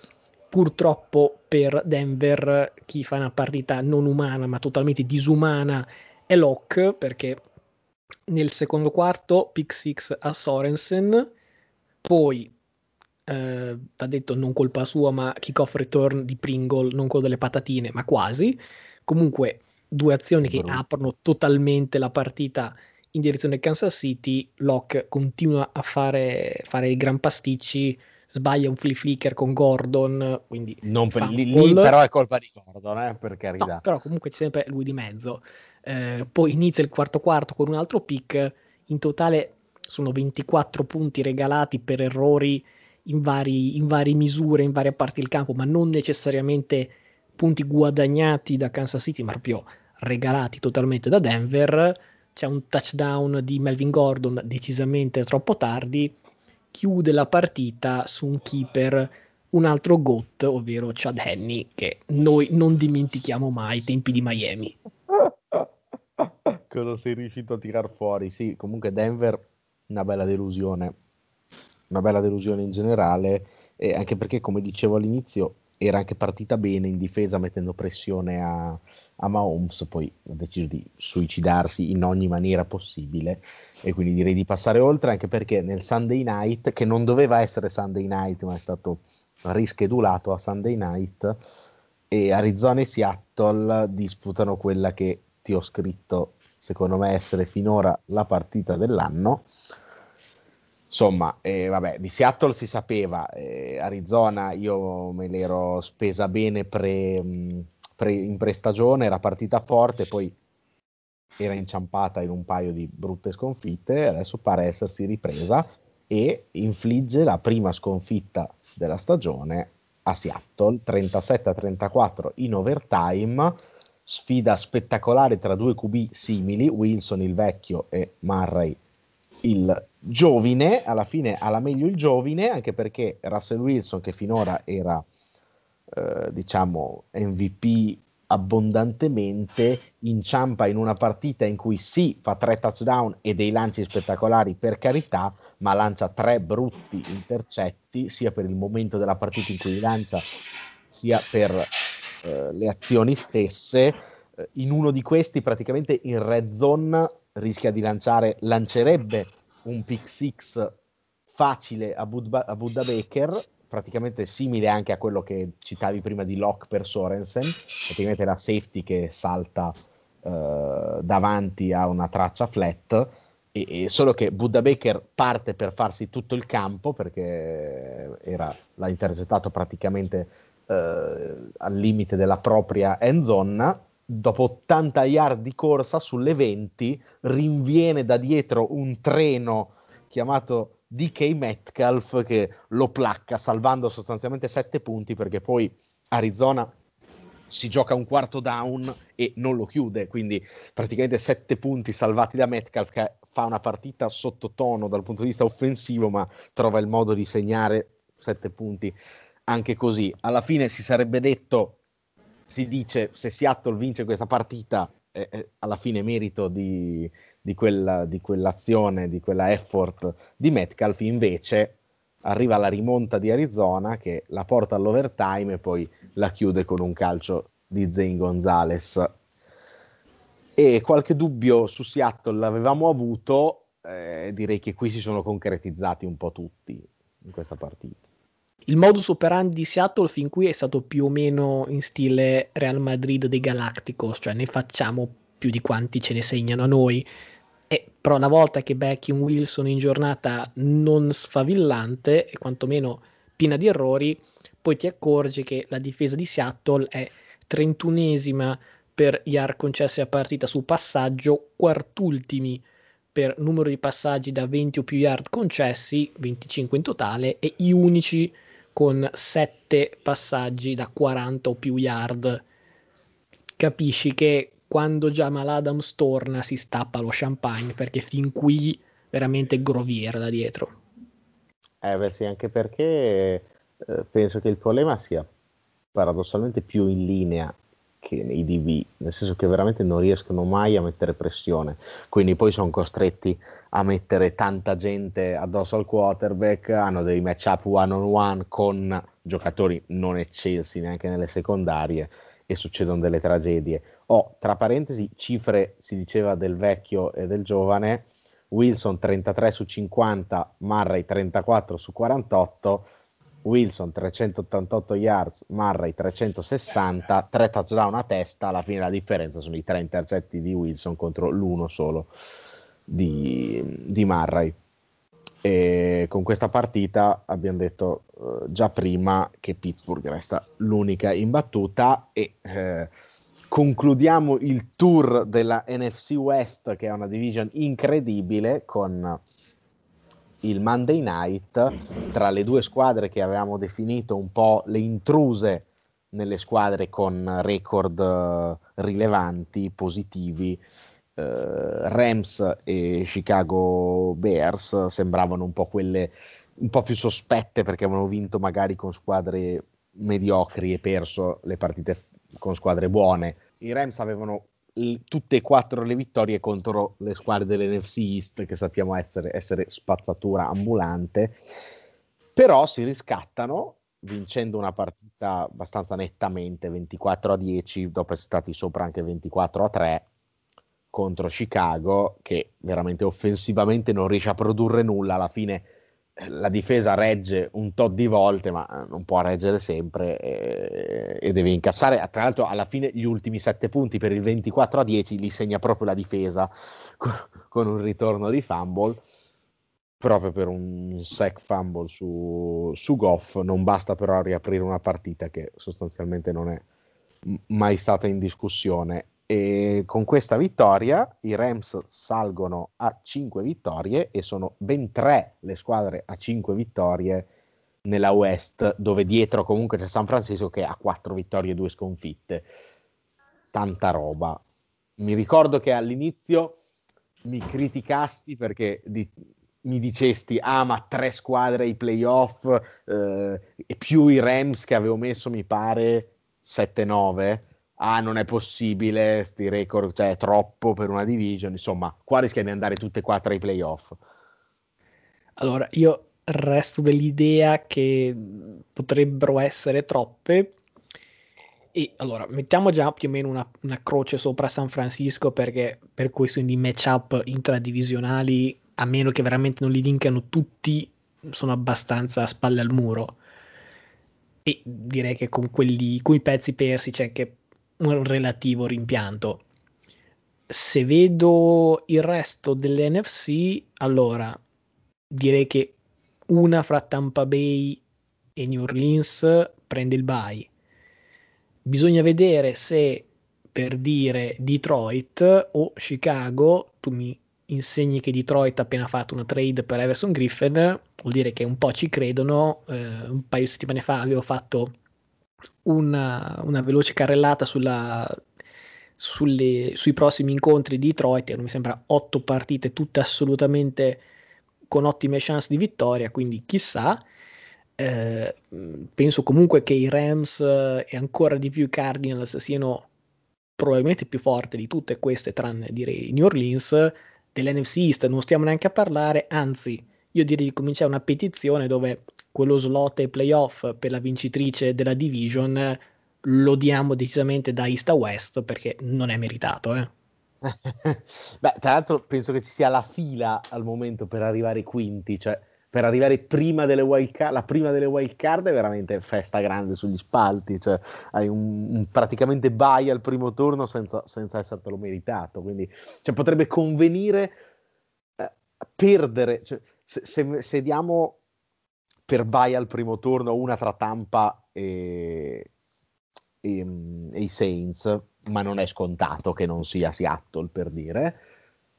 Purtroppo per Denver chi fa una partita non umana ma totalmente disumana è Locke, perché nel secondo quarto pick six a Sorensen, poi eh, ha detto non colpa sua ma kickoff return di Pringle, non quello delle patatine ma quasi, comunque due azioni che Bro. aprono totalmente la partita in direzione Kansas City. Locke continua a fare, fare i gran pasticci, sbaglia un flea flicker con Gordon, quindi non per, lì, lì però è colpa di Gordon, eh, per carità. No, però comunque c'è sempre lui di mezzo. Eh, poi inizia il quarto quarto con un altro pick, in totale sono ventiquattro punti regalati per errori in, vari, in varie misure, in varie parti del campo, ma non necessariamente punti guadagnati da Kansas City, ma proprio regalati totalmente da Denver. C'è un touchdown di Melvin Gordon decisamente troppo tardi, chiude la partita su un keeper, un altro GOAT, ovvero Chad Henne, che noi non dimentichiamo mai ai tempi di Miami. Cosa sei riuscito a tirar fuori? Sì, comunque Denver, una bella delusione, una bella delusione in generale, e anche perché, come dicevo all'inizio, era anche partita bene in difesa mettendo pressione a, a Mahomes, poi ha deciso di suicidarsi in ogni maniera possibile, e quindi direi di passare oltre, anche perché nel Sunday Night, che non doveva essere Sunday Night ma è stato rischedulato a Sunday Night, e Arizona e Seattle disputano quella che ti ho scritto secondo me essere finora la partita dell'anno. Insomma, eh, vabbè, di Seattle si sapeva, eh, Arizona io me l'ero spesa bene pre, pre, in prestagione, era partita forte, poi era inciampata in un paio di brutte sconfitte, adesso pare essersi ripresa e infligge la prima sconfitta della stagione a Seattle, trentasette a trentaquattro in overtime, sfida spettacolare tra due Q B simili, Wilson il vecchio e Murray il giovine. Alla fine alla meglio il giovine, anche perché Russell Wilson, che finora era eh, diciamo M V P abbondantemente, inciampa in una partita in cui sì, fa tre touchdown e dei lanci spettacolari per carità, ma lancia tre brutti intercetti, sia per il momento della partita in cui li lancia sia per eh, le azioni stesse. In uno di questi praticamente in red zone rischia di lanciare, lancerebbe un pick six facile a, Budba, a Budda Baker, praticamente simile anche a quello che citavi prima di Locke per Sorensen, praticamente la safety che salta eh, davanti a una traccia flat, e, e solo che Budda Baker parte per farsi tutto il campo perché era, l'ha intercettato praticamente eh, al limite della propria end zone. Dopo ottanta yard di corsa sulle venti, rinviene da dietro un treno chiamato D K Metcalf che lo placca, salvando sostanzialmente sette punti, perché poi Arizona si gioca un quarto down e non lo chiude, quindi praticamente sette punti salvati da Metcalf, che fa una partita sottotono dal punto di vista offensivo, ma trova il modo di segnare sette punti anche così. Alla fine si sarebbe detto, si dice, se Seattle vince questa partita, eh, eh, alla fine merito di, di, quella, di quell'azione, di quella effort di Metcalf. Invece arriva la rimonta di Arizona che la porta all'overtime e poi la chiude con un calcio di Zane Gonzalez. E qualche dubbio su Seattle l'avevamo avuto, eh, direi che qui si sono concretizzati un po' tutti in questa partita. Il modus operandi di Seattle fin qui è stato più o meno in stile Real Madrid dei Galacticos, cioè ne facciamo più di quanti ce ne segnano a noi, e, però una volta che becchi un Wilson in giornata non sfavillante e quantomeno piena di errori, poi ti accorgi che la difesa di Seattle è trentunesima per yard concessi a partita su passaggio, quartultimi per numero di passaggi da venti o più yard concessi, venticinque in totale, e gli unici con sette passaggi da quaranta o più yard. Capisci che quando Jamal Adams torna si stappa lo champagne, perché fin qui veramente groviera da dietro. Eh beh sì, anche perché eh, penso che il problema sia paradossalmente più in linea che nei D B, nel senso che veramente non riescono mai a mettere pressione, quindi poi sono costretti a mettere tanta gente addosso al quarterback, hanno dei match up one on one con giocatori non eccelsi neanche nelle secondarie e succedono delle tragedie. Oh, tra parentesi, cifre si diceva del vecchio e del giovane: Wilson trentatré su cinquanta, Murray trentaquattro su quarantotto, Wilson trecentottantotto yards, Murray trecentosessanta, tre touchdown a testa. Alla fine la differenza sono i tre intercetti di Wilson contro l'uno solo di, di Murray. E con questa partita abbiamo detto eh, già prima che Pittsburgh resta l'unica imbattuta e eh, concludiamo il tour della N F C West, che è una division incredibile, con il Monday Night tra le due squadre che avevamo definito un po' le intruse nelle squadre con record rilevanti, positivi. eh, Rams e Chicago Bears sembravano un po' quelle un po' più sospette, perché avevano vinto magari con squadre mediocri e perso le partite f- con squadre buone. I Rams avevano tutte e quattro le vittorie contro le squadre dell'N F C East, che sappiamo essere, essere spazzatura ambulante, però si riscattano vincendo una partita abbastanza nettamente ventiquattro a dieci, dopo essere stati sopra anche ventiquattro a tre contro Chicago, che veramente offensivamente non riesce a produrre nulla. Alla fine la difesa regge un tot di volte, ma non può reggere sempre e, e deve incassare. Tra l'altro alla fine gli ultimi sette punti per il ventiquattro a dieci li segna proprio la difesa con un ritorno di fumble, proprio per un sack fumble su, su Goff. Non basta però a riaprire una partita che sostanzialmente non è mai stata in discussione. E con questa vittoria i Rams salgono a cinque vittorie e sono ben tre le squadre a cinque vittorie nella West, dove dietro comunque c'è San Francisco che ha quattro vittorie e due sconfitte. Tanta roba. Mi ricordo che all'inizio mi criticasti perché di, mi dicesti ah ma tre squadre ai playoff eh, e più i Rams, che avevo messo mi pare sette nove. Ah, non è possibile, sti record, cioè è troppo per una division. Insomma, qua rischia di andare tutte e quattro ai playoff. Allora, io resto dell'idea che potrebbero essere troppe. E allora, mettiamo già più o meno una, una croce sopra San Francisco, perché per questioni di match-up intradivisionali, a meno che veramente non li vincano tutti, sono abbastanza a spalle al muro. E direi che con quelli, con i pezzi persi c'è anche un relativo rimpianto. Se vedo il resto dell'N F C, allora direi che una fra Tampa Bay e New Orleans prende il bye. Bisogna vedere se, per dire, Detroit o Chicago. Tu mi insegni che Detroit ha appena fatto una trade per Everson Griffin, vuol dire che un po' ci credono. Eh, un paio di settimane fa avevo fatto Una, una veloce carrellata sulla, sulle, sui prossimi incontri di Detroit, e mi sembra otto partite tutte assolutamente con ottime chance di vittoria, quindi chissà. Eh, penso comunque che i Rams e ancora di più i Cardinals siano probabilmente più forti di tutte queste, tranne direi New Orleans. Dell'N F C East non stiamo neanche a parlare, anzi io direi di cominciare una petizione dove quello slot e playoff per la vincitrice della division lo diamo decisamente da East a West, perché non è meritato. Eh. Beh, tra l'altro penso che ci sia la fila al momento per arrivare quinti, cioè per arrivare prima delle wild card. La prima delle wild card è veramente festa grande sugli spalti, cioè hai un, un praticamente bye al primo turno senza, senza essertelo meritato, quindi cioè, potrebbe convenire eh, perdere, cioè, se, se, se diamo per bye al primo turno una tra Tampa e, e, e i Saints, ma non è scontato che non sia Seattle, per dire,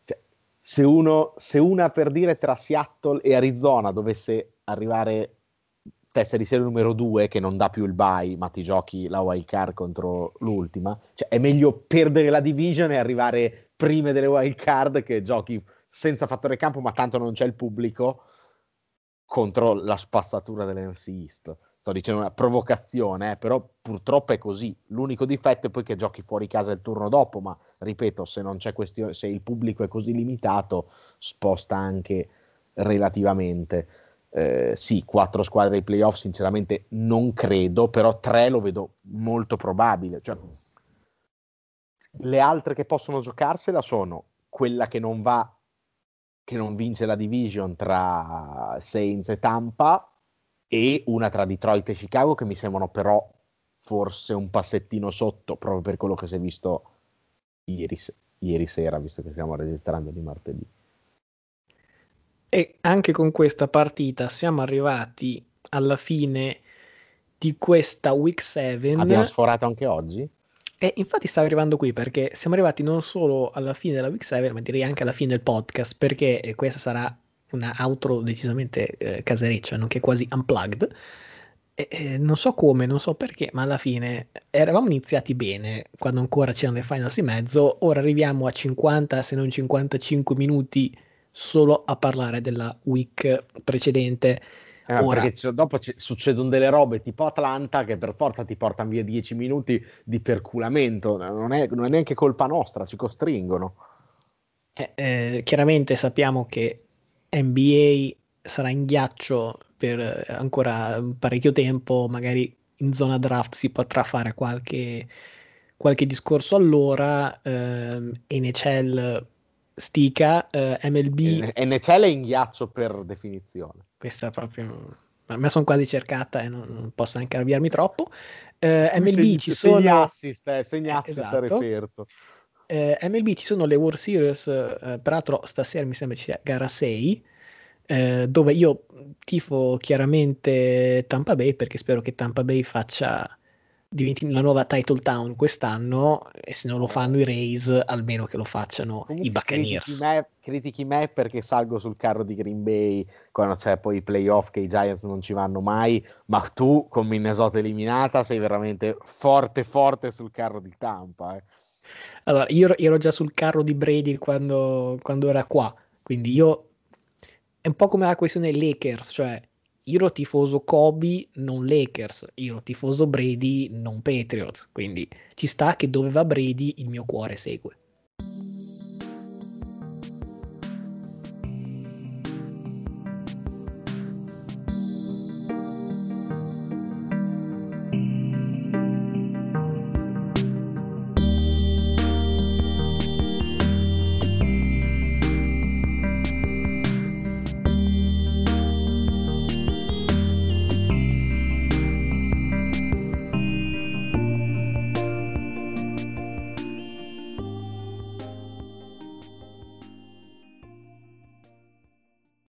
cioè, se, uno, se una per dire tra Seattle e Arizona dovesse arrivare testa di serie numero due, che non dà più il bye ma ti giochi la wild card contro l'ultima, cioè è meglio perdere la division e arrivare prime delle wild card che giochi senza fattore campo ma tanto non c'è il pubblico contro la spazzatura dell'N F C East. Sto dicendo una provocazione, eh, però purtroppo è così. L'unico difetto è poi che giochi fuori casa il turno dopo, ma ripeto, se non c'è questione, se il pubblico è così limitato, sposta anche relativamente. Eh, sì, quattro squadre ai playoff sinceramente non credo, però tre lo vedo molto probabile, cioè, le altre che possono giocarsela sono quella che non va, che non vince la division tra Saints e Tampa, e una tra Detroit e Chicago, che mi sembrano però forse un passettino sotto proprio per quello che si è visto ieri, ieri sera, visto che stiamo registrando di martedì. E anche con questa partita siamo arrivati alla fine di questa Week sette. Abbiamo sforato anche oggi? E infatti stavo arrivando qui, perché siamo arrivati non solo alla fine della Week sette, ma direi anche alla fine del podcast, perché questa sarà una outro decisamente eh, casereccia, nonché quasi unplugged. E, eh, non so come, non so perché, ma alla fine eravamo iniziati bene, quando ancora c'erano le finals in mezzo, ora arriviamo a cinquanta, se non cinquantacinque minuti, solo a parlare della week precedente. Eh, Ora, perché dopo c- succedono delle robe tipo Atlanta che per forza ti portano via dieci minuti di perculamento, non è, non è neanche colpa nostra, ci costringono. Eh, eh, chiaramente sappiamo che N B A sarà in ghiaccio per ancora parecchio tempo, magari in zona draft si potrà fare qualche, qualche discorso all'ora, eh, N H L stica, eh, M L B N H L è in ghiaccio per definizione, questa proprio me sono quasi cercata e non, non posso neanche arrabbiarmi troppo, eh, M L B se, ci sono segni assist, eh, segni assist esatto. eh, M L B ci sono le World Series, eh, peraltro stasera mi sembra ci sia gara sei, eh, dove io tifo chiaramente Tampa Bay, perché spero che Tampa Bay faccia diventi la nuova title town quest'anno, e se non lo fanno i Rays almeno che lo facciano Quindi i Buccaneers. Critichi me, critichi me perché salgo sul carro di Green Bay quando c'è poi i playoff che i Giants non ci vanno mai, ma tu con Minnesota eliminata sei veramente forte forte sul carro di Tampa, eh. Allora io ero già sul carro di Brady quando, quando era qua, quindi io è un po' come la questione Lakers, cioè io ero tifoso Kobe, non Lakers, io ero tifoso Brady, non Patriots, quindi ci sta che dove va Brady il mio cuore segue.